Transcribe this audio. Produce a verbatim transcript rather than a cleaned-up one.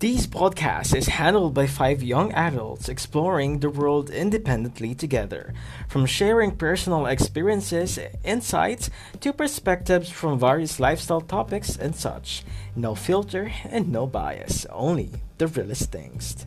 These podcasts is handled by five young adults exploring the world independently together, from sharing personal experiences, insights, to perspectives from various lifestyle topics and such. No filter and no bias, only the realest things.